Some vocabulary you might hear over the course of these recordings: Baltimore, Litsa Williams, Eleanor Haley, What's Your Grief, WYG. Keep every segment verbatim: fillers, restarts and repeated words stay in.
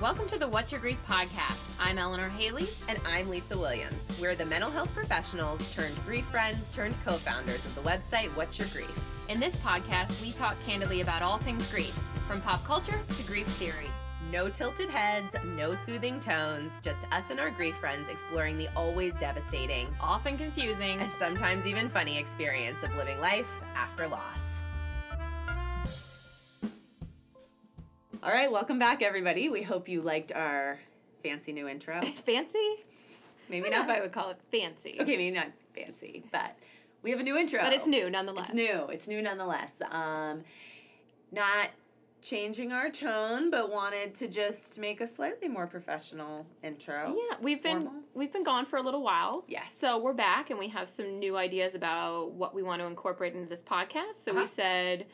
Welcome to the What's Your Grief podcast. I'm Eleanor Haley. And I'm Litsa Williams. We're the mental health professionals turned grief friends turned co-founders of the website What's Your Grief. In this podcast, we talk candidly about all things grief, from pop culture to grief theory. No tilted heads, no soothing tones, just us and our grief friends exploring the always devastating, often confusing, and sometimes even funny experience of living life after loss. All right, welcome back, everybody. We hope you liked our fancy new intro. Fancy? Maybe not, not if I would call it fancy. Okay, maybe not fancy, but we have a new intro. But it's new, nonetheless. It's new. It's new, nonetheless. Um, not changing our tone, but wanted to just make a slightly more professional intro. Yeah, we've been formal. we've been gone for a little while. Yes. So we're back, and we have some new ideas about what we want to incorporate into this podcast. So uh-huh. we said,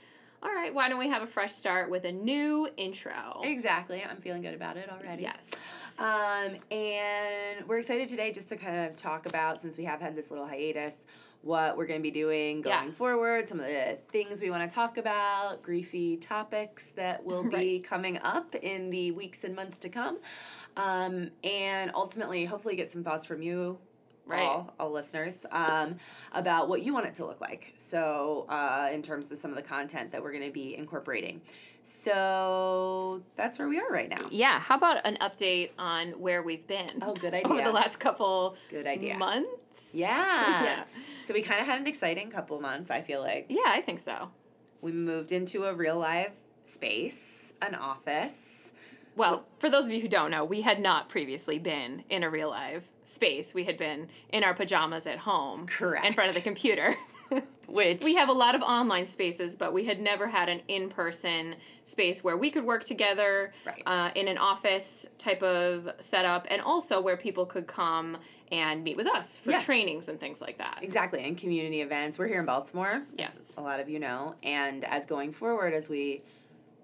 all right, why don't we have a fresh start with a new intro? Exactly. I'm feeling good about it already. Yes. Um, and we're excited today just to kind of talk about, since we have had this little hiatus, what we're going to be doing going yeah. forward, some of the things we want to talk about, griefy topics that will be right. coming up in the weeks and months to come, um, and ultimately, hopefully get some thoughts from you. Right. All, all listeners, um, about what you want it to look like. So uh, in terms of some of the content that we're going to be incorporating. So that's where we are right now. Yeah. How about an update on where we've been? Oh, good idea. Over the last couple good idea. months? Yeah. yeah. So we kind of had an exciting couple months, I feel like. Yeah, I think so. We moved into a real live space, an office. Well, for those of you who don't know, we had not previously been in a real live space. We had been in our pajamas at home. Correct. In front of the computer. Which. We have a lot of online spaces, but we had never had an in-person space where we could work together. Right. Uh, in an office type of setup, and also where people could come and meet with us for yeah. trainings and things like that. Exactly, and community events. We're here in Baltimore, yes. as a lot of you know, and as going forward, as we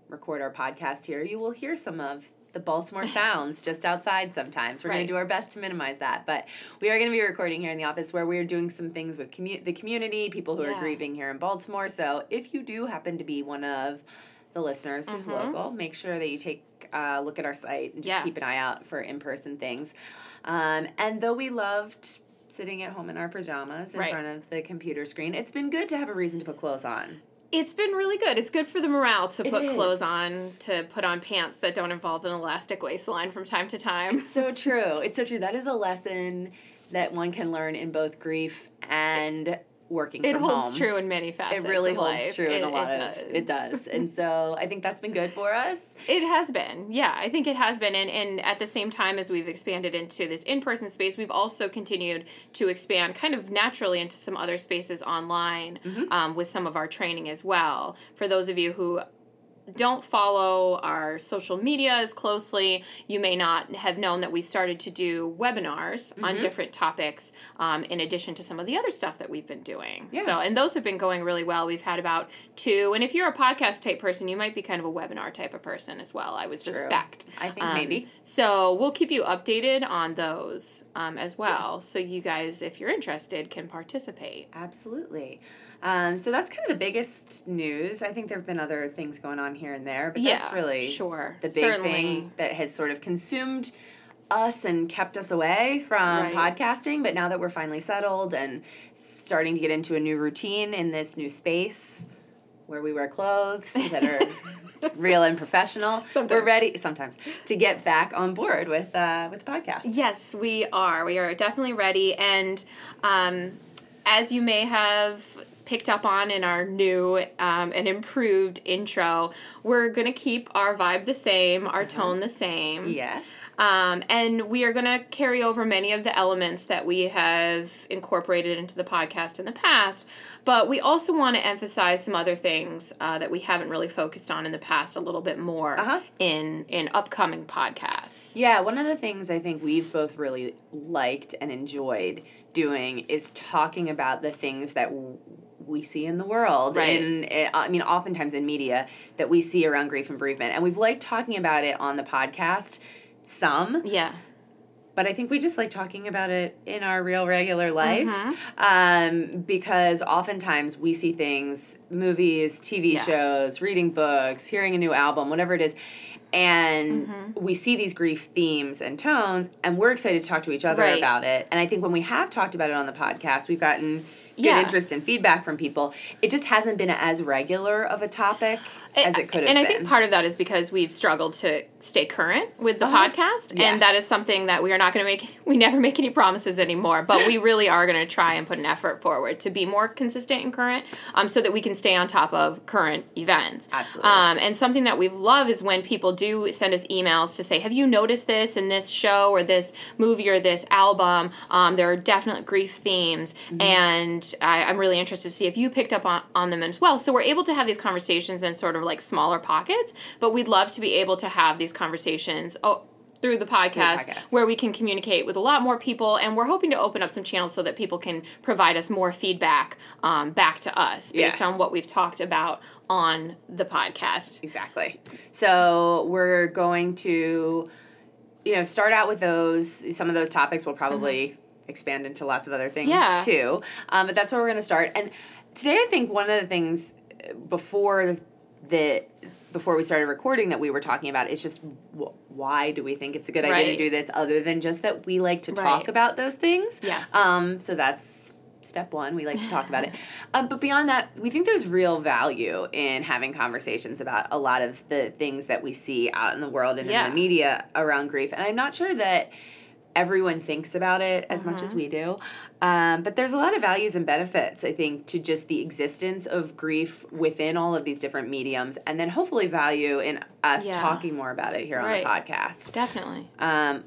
record our podcast here, you will hear some of the Baltimore sounds just outside sometimes. We're right. going to do our best to minimize that, but we are going to be recording here in the office where we're doing some things with commu- the community, people who yeah. are grieving here in Baltimore. So if you do happen to be one of the listeners who's mm-hmm. local, make sure that you take a look at our site and just yeah. keep an eye out for in-person things. Um, and though we loved sitting at home in our pajamas in right. front of the computer screen, it's been good to have a reason to put clothes on. It's been really good. It's good for the morale to put clothes on, to put on pants that don't involve an elastic waistline from time to time. It's so true. It's so true. That is a lesson that one can learn in both grief and working from home. It holds true in many facets. It really holds true in a lot of it. It does. And so I think that's been good for us. It has been. Yeah, I think it has been. And, and at the same time as we've expanded into this in-person space, we've also continued to expand kind of naturally into some other spaces online mm-hmm. um, with some of our training as well. For those of you who don't follow our social media as closely, you may not have known that we started to do webinars mm-hmm. on different topics um, in addition to some of the other stuff that we've been doing. Yeah. So, and those have been going really well. We've had about two, and if you're a podcast type person, you might be kind of a webinar type of person as well, I would it's suspect. True. I think um, maybe. So we'll keep you updated on those um, as well. Yeah. So you guys, if you're interested, can participate. Absolutely. Um, so that's kind of the biggest news. I think there have been other things going on here and there, but yeah, that's really sure. the big Certainly. thing that has sort of consumed us and kept us away from right. podcasting. But now that we're finally settled and starting to get into a new routine in this new space where we wear clothes that are real and professional, sometimes. we're ready sometimes to get back on board with uh, with the podcast. Yes, we are. We are definitely ready. And um, as you may have picked up on in our new um, and improved intro, we're going to keep our vibe the same, our tone the same. Yes. Um, and we are going to carry over many of the elements that we have incorporated into the podcast in the past, but we also want to emphasize some other things uh, that we haven't really focused on in the past a little bit more uh-huh. in, in upcoming podcasts. Yeah, one of the things I think we've both really liked and enjoyed doing is talking about the things that w- we see in the world, right. in, in I mean, oftentimes in media that we see around grief and bereavement, and we've liked talking about it on the podcast some. Yeah. But I think we just like talking about it in our real regular life, mm-hmm. um, because oftentimes we see things, movies, T V yeah. shows, reading books, hearing a new album, whatever it is, and mm-hmm. we see these grief themes and tones, and we're excited to talk to each other right. about it. And I think when we have talked about it on the podcast, we've gotten good yeah. interest and feedback from people. It just hasn't been as regular of a topic it, as it could have been. And I think part of that is because we've struggled to stay current with the uh-huh. podcast, yeah. and that is something that we are not going to make, we never make any promises anymore, but we really are going to try and put an effort forward to be more consistent and current, um, so that we can stay on top of current events. Absolutely. Um, and something that we love is when people do send us emails to say, have you noticed this in this show or this movie or this album? Um, there are definite grief themes, mm-hmm. and I, I'm really interested to see if you picked up on, on them as well. So we're able to have these conversations in sort of like smaller pockets, but we'd love to be able to have these conversations oh, through the podcast, the podcast where we can communicate with a lot more people, and we're hoping to open up some channels so that people can provide us more feedback um, back to us based yeah. on what we've talked about on the podcast. Exactly. So we're going to, you know, start out with those. Some of those topics will probably... Mm-hmm. expand into lots of other things, yeah. too. Um, but that's where we're going to start. And today I think one of the things before the before we started recording that we were talking about is just w- why do we think it's a good right. idea to do this, other than just that we like to right. talk about those things. Yes. Um, so that's step one. We like to talk about it. Um, but beyond that, we think there's real value in having conversations about a lot of the things that we see out in the world and yeah. in the media around grief. And I'm not sure that everyone thinks about it as mm-hmm. much as we do. Um, but there's a lot of values and benefits, I think, to just the existence of grief within all of these different mediums, and then hopefully value in us yeah. talking more about it here right. on the podcast. Definitely. Um,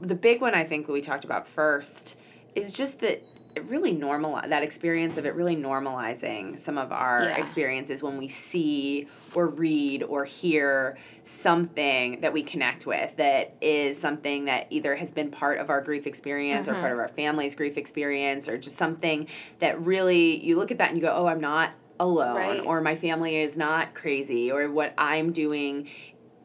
the big one I think we talked about first is just that it really normal that experience of it really normalizing some of our yeah. experiences when we see or read or hear something that we connect with, that is something that either has been part of our grief experience mm-hmm. or part of our family's grief experience, or just something that really you look at that and you go, oh, I'm not alone, right. or my family is not crazy, or what I'm doing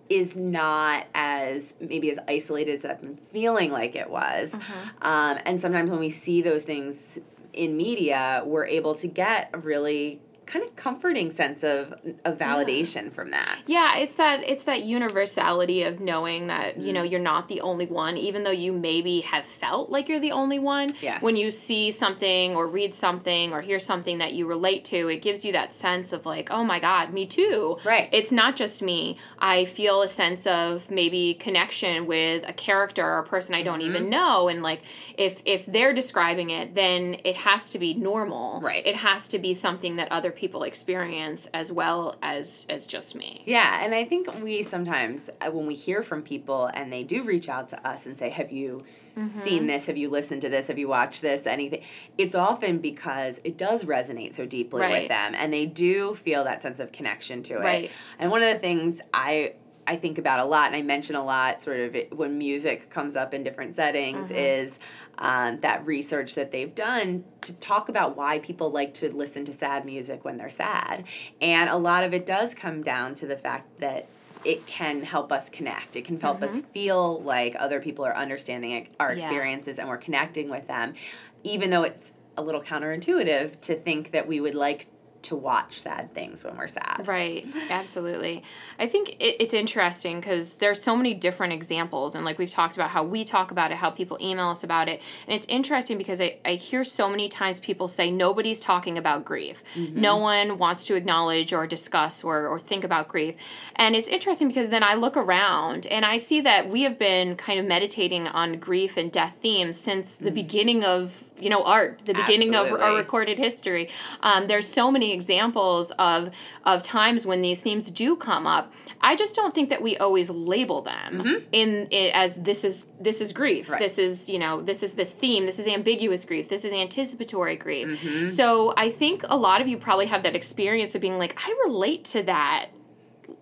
is not as maybe as isolated as I've been feeling like it was. Uh-huh. Um, and sometimes when we see those things in media, we're able to get a really kind of comforting sense of, of validation yeah. from that. Yeah, it's that it's that universality of knowing that, you know, you're not the only one, even though you maybe have felt like you're the only one. Yeah. When you see something or read something or hear something that you relate to, it gives you that sense of like, oh my God, me too. Right. It's not just me. I feel a sense of maybe connection with a character or a person I don't mm-hmm. even know. And like, if if they're describing it, then it has to be normal. Right. It has to be something that other people experience as well as as just me. Yeah, and I think we sometimes, when we hear from people and they do reach out to us and say, have you mm-hmm. seen this? Have you listened to this? Have you watched this? Anything? It's often because it does resonate so deeply right. with them, and they do feel that sense of connection to it. Right. And one of the things I I think about a lot, and I mention a lot sort of it, when music comes up in different settings, mm-hmm. is um, that research that they've done to talk about why people like to listen to sad music when they're sad. And a lot of it does come down to the fact that it can help us connect. It can help mm-hmm. us feel like other people are understanding our experiences yeah. and we're connecting with them, even though it's a little counterintuitive to think that we would like to watch sad things when we're sad. Right, absolutely. I think it, it's interesting because there's so many different examples, and like we've talked about how we talk about it, how people email us about it, and it's interesting because I, I hear so many times people say nobody's talking about grief. Mm-hmm. No one wants to acknowledge or discuss or, or think about grief. And it's interesting because then I look around and I see that we have been kind of meditating on grief and death themes since the mm-hmm. beginning of you know, art, the beginning Absolutely. Of our recorded history. Um, there's so many examples of of times when these themes do come up. I just don't think that we always label them mm-hmm. in, in as this is this is grief. Right. This is, you know, this is this theme. This is ambiguous grief. This is anticipatory grief. Mm-hmm. So I think a lot of you probably have that experience of being like, I relate to that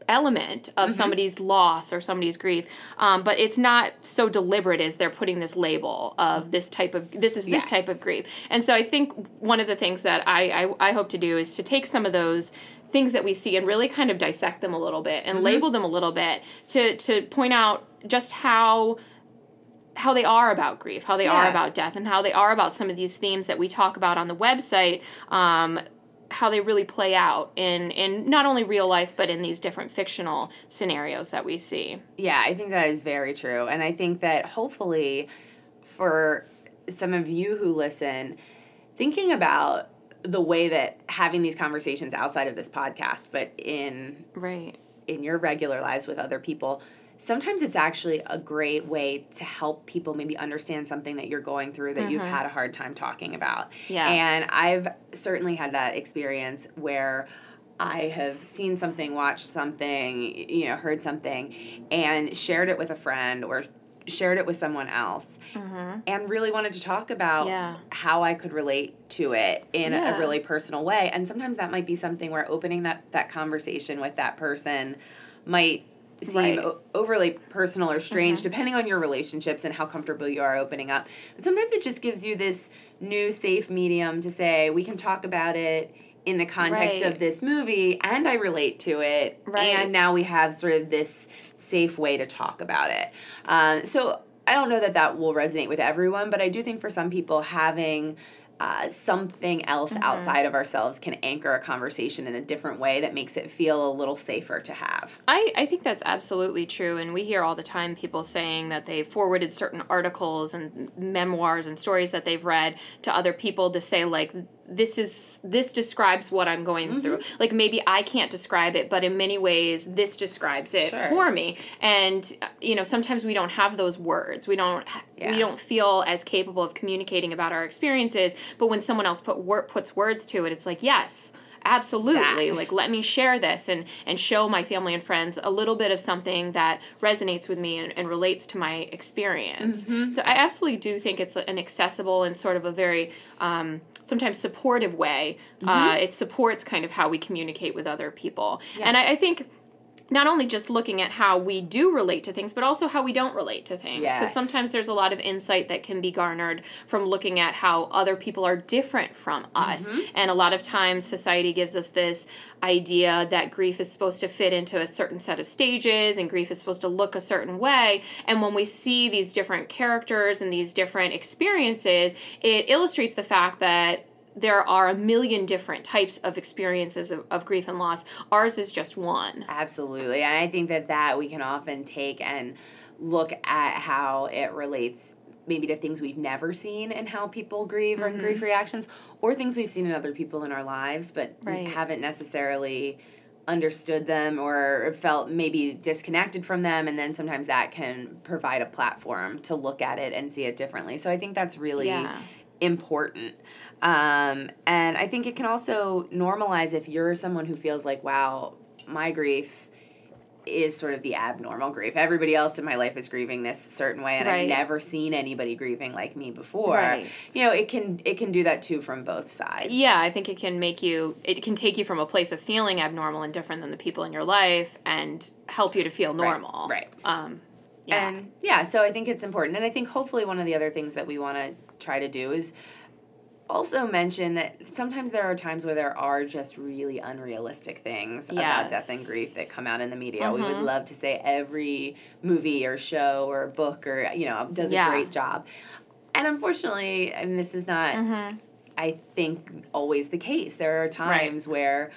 element of mm-hmm. somebody's loss or somebody's grief, um, but it's not so deliberate as they're putting this label of this type of, this is this yes. type of grief. And so I think one of the things that I, I, I hope to do is to take some of those things that we see and really kind of dissect them a little bit and mm-hmm. label them a little bit to, to point out just how how they are about grief, how they yeah. are about death, and how they are about some of these themes that we talk about on the website, um, how they really play out in, in not only real life, but in these different fictional scenarios that we see. Yeah, I think that is very true. And I think that hopefully for some of you who listen, thinking about the way that having these conversations outside of this podcast, but in right. in your regular lives with other people, sometimes it's actually a great way to help people maybe understand something that you're going through that mm-hmm. you've had a hard time talking about. Yeah. And I've certainly had that experience where I have seen something, watched something, you know, heard something, and shared it with a friend or shared it with someone else mm-hmm. and really wanted to talk about yeah. how I could relate to it in yeah. a really personal way. And sometimes that might be something where opening that, that conversation with that person might seem right. o- overly personal or strange, mm-hmm. depending on your relationships and how comfortable you are opening up. But sometimes it just gives you this new safe medium to say, we can talk about it in the context right. of this movie, and I relate to it, right. and now we have sort of this safe way to talk about it. Um, so I don't know that that will resonate with everyone, but I do think for some people having uh, something else mm-hmm. outside of ourselves can anchor a conversation in a different way that makes it feel a little safer to have. I, I think that's absolutely true, and we hear all the time people saying that they forwarded certain articles and memoirs and stories that they've read to other people to say, like, this is this describes what I'm going mm-hmm. through. Like, maybe I can't describe it, but in many ways, this describes it sure. for me. And, you know, sometimes we don't have those words. We don't yeah. we don't feel as capable of communicating about our experiences. But when someone else put wor- puts words to it, it's like, yes, absolutely. That. Like, let me share this and, and show my family and friends a little bit of something that resonates with me and, and relates to my experience. Mm-hmm. So I absolutely do think it's an accessible and sort of a very um, sometimes supportive way. Mm-hmm. Uh, it supports kind of how we communicate with other people. Yeah. And I, I think not only just looking at how we do relate to things, but also how we don't relate to things. Because yes. sometimes there's a lot of insight that can be garnered from looking at how other people are different from us. Mm-hmm. And a lot of times society gives us this idea that grief is supposed to fit into a certain set of stages and grief is supposed to look a certain way. And when we see these different characters and these different experiences, it illustrates the fact that there are a million different types of experiences of, of grief and loss. Ours is just one. Absolutely. And I think that that we can often take and look at how it relates maybe to things we've never seen and how people grieve mm-hmm. or grief reactions, or things we've seen in other people in our lives but right. haven't necessarily understood them or felt maybe disconnected from them, and then sometimes that can provide a platform to look at it and see it differently. So I think that's really yeah. important. Um, and I think it can also normalize if you're someone who feels like, wow, my grief is sort of the abnormal grief. Everybody else in my life is grieving this certain way, and right. I've never seen anybody grieving like me before. Right. You know, it can it can do that too from both sides. Yeah, I think it can make you, it can take you from a place of feeling abnormal and different than the people in your life and help you to feel normal. Right. right. Um, yeah. And yeah, so I think it's important. And I think hopefully one of the other things that we want to try to do is also mention that sometimes there are times where there are just really unrealistic things yes. about death and grief that come out in the media. Mm-hmm. We would love to say every movie or show or book or, you know, does yeah. a great job. And unfortunately, and this is not, mm-hmm. I think, always the case. There are times right. where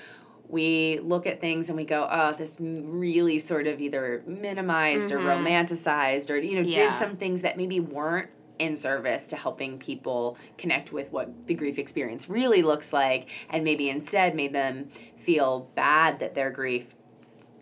we look at things and we go, oh, this really sort of either minimized mm-hmm. or romanticized or, you know, yeah. did some things that maybe weren't in service to helping people connect with what the grief experience really looks like, and maybe instead made them feel bad that their grief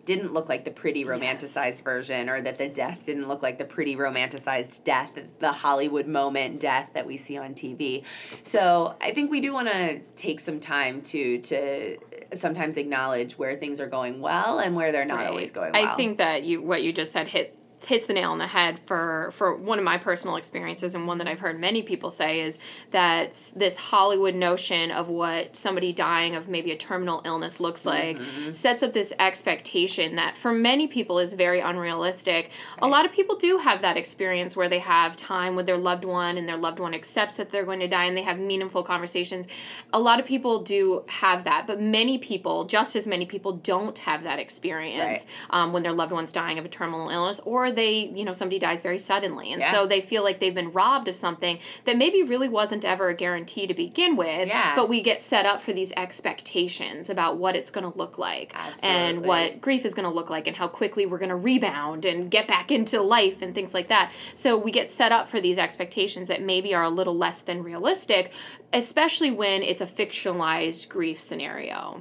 didn't look like the pretty romanticized yes. version, or that the death didn't look like the pretty romanticized death, the Hollywood moment death that we see on T V. So I think we do want to take some time to to sometimes acknowledge where things are going well and where they're not right. always going well. I think that you what you just said hit hits the nail on the head for, for one of my personal experiences, and one that I've heard many people say, is that this Hollywood notion of what somebody dying of maybe a terminal illness looks like mm-hmm. sets up this expectation that for many people is very unrealistic. Right. A lot of people do have that experience where they have time with their loved one and their loved one accepts that they're going to die and they have meaningful conversations. A lot of people do have that, but many people, just as many people, don't have that experience right. um, when their loved one's dying of a terminal illness, or they, you know, somebody dies very suddenly. And yeah. so they feel like they've been robbed of something that maybe really wasn't ever a guarantee to begin with, yeah. but we get set up for these expectations about what it's going to look like Absolutely. and what grief is going to look like and how quickly we're going to rebound and get back into life and things like that. So we get set up for these expectations that maybe are a little less than realistic, especially when it's a fictionalized grief scenario.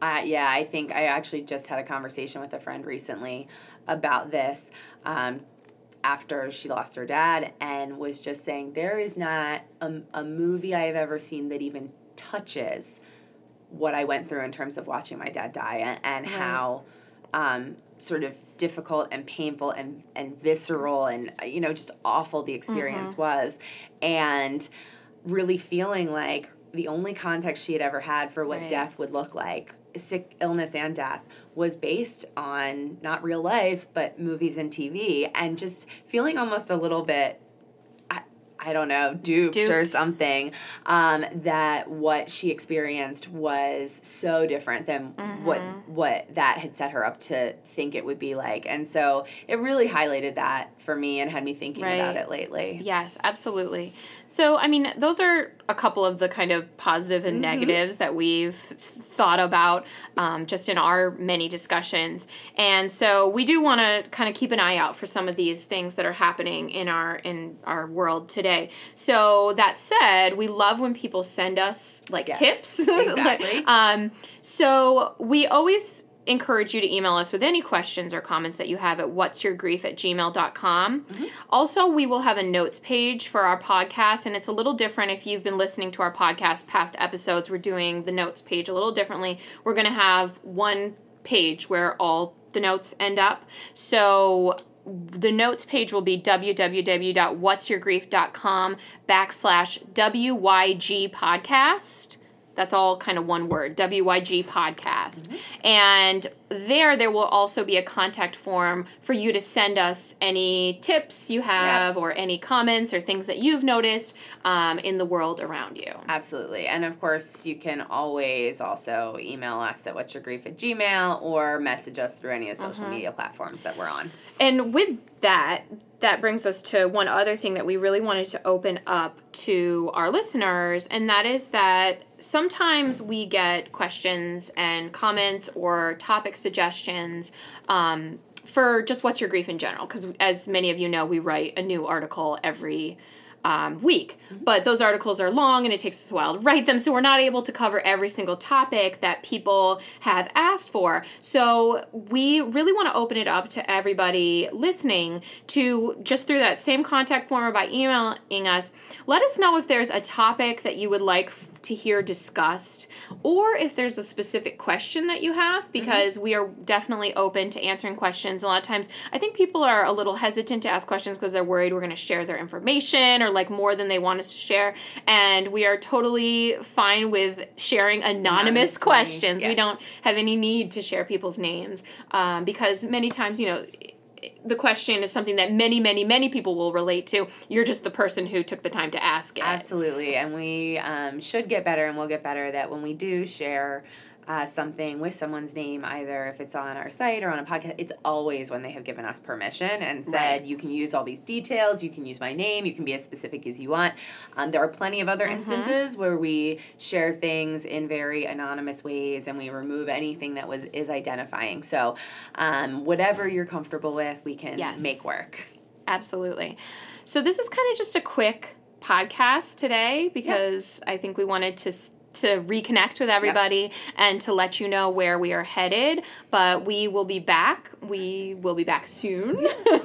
Uh, yeah, I think I actually just had a conversation with a friend recently about this um, after she lost her dad, and was just saying there is not a, a movie I have ever seen that even touches what I went through in terms of watching my dad die, and, and right. how um, sort of difficult and painful and, and visceral and, you know, just awful the experience mm-hmm. was. And really feeling like the only context she had ever had for what right. death would look like, sick, illness, and death, was based on not real life, but movies and T V, and just feeling almost a little bit, I, I don't know, duped, duped. or something, um, that what she experienced was so different than mm-hmm. what what that had set her up to think it would be like. And so it really highlighted that for me and had me thinking right. about it lately. Yes, absolutely. So, I mean, those are a couple of the kind of positive and mm-hmm. negatives that we've thought about um, just in our many discussions. And so we do want to kind of keep an eye out for some of these things that are happening in our in our world today. So that said, we love when people send us, like, yes, tips. Exactly. um, so we always encourage you to email us with any questions or comments that you have at whatsyourgrief at gmail dot com. Mm-hmm. Also, we will have a notes page for our podcast, and it's a little different. If you've been listening to our podcast past episodes, we're doing the notes page a little differently. We're going to have one page where all the notes end up. So the notes page will be www.whatsyourgrief.com backslash W Y G podcast. That's all kind of one word, W Y G podcast. Mm-hmm. And there, there will also be a contact form for you to send us any tips you have yep. or any comments or things that you've noticed um, in the world around you. Absolutely. And, of course, you can always also email us at whatsyourgrief at gmail dot com or message us through any of the social mm-hmm. media platforms that we're on. And with that, that brings us to one other thing that we really wanted to open up to our listeners, and that is that sometimes we get questions and comments or topic suggestions um, for just What's Your Grief in general, because as many of you know, we write a new article every Um, week, mm-hmm. but those articles are long and it takes us a while to write them, so we're not able to cover every single topic that people have asked for. So we really want to open it up to everybody listening to, just through that same contact form or by emailing us, let us know if there's a topic that you would like f- to hear discussed, or if there's a specific question that you have, because mm-hmm. we are definitely open to answering questions. A lot of times I think people are a little hesitant to ask questions because they're worried we're going to share their information, or like more than they want us to share, and we are totally fine with sharing anonymous Anonymously. questions. Yes. We don't have any need to share people's names um, because many times, you know, the question is something that many, many, many people will relate to. You're just the person who took the time to ask it. Absolutely, and we um, should get better, and we'll get better, that when we do share Uh, something with someone's name, either if it's on our site or on a podcast, it's always when they have given us permission and said, right. you can use all these details, you can use my name, you can be as specific as you want. Um, there are plenty of other mm-hmm. instances where we share things in very anonymous ways and we remove anything that was is identifying. So um, whatever you're comfortable with, we can yes. make work. Absolutely. So this is kind of just a quick podcast today because yep. I think we wanted to to reconnect with everybody yeah. and to let you know where we are headed. But we will be back. We will be back soon.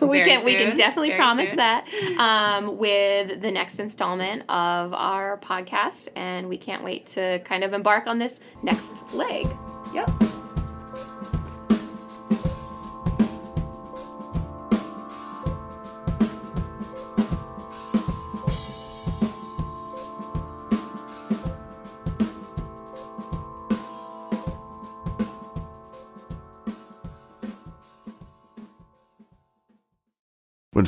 we Very can soon. we can definitely Very promise soon. that um, with the next installment of our podcast, and we can't wait to kind of embark on this next leg. Yep. When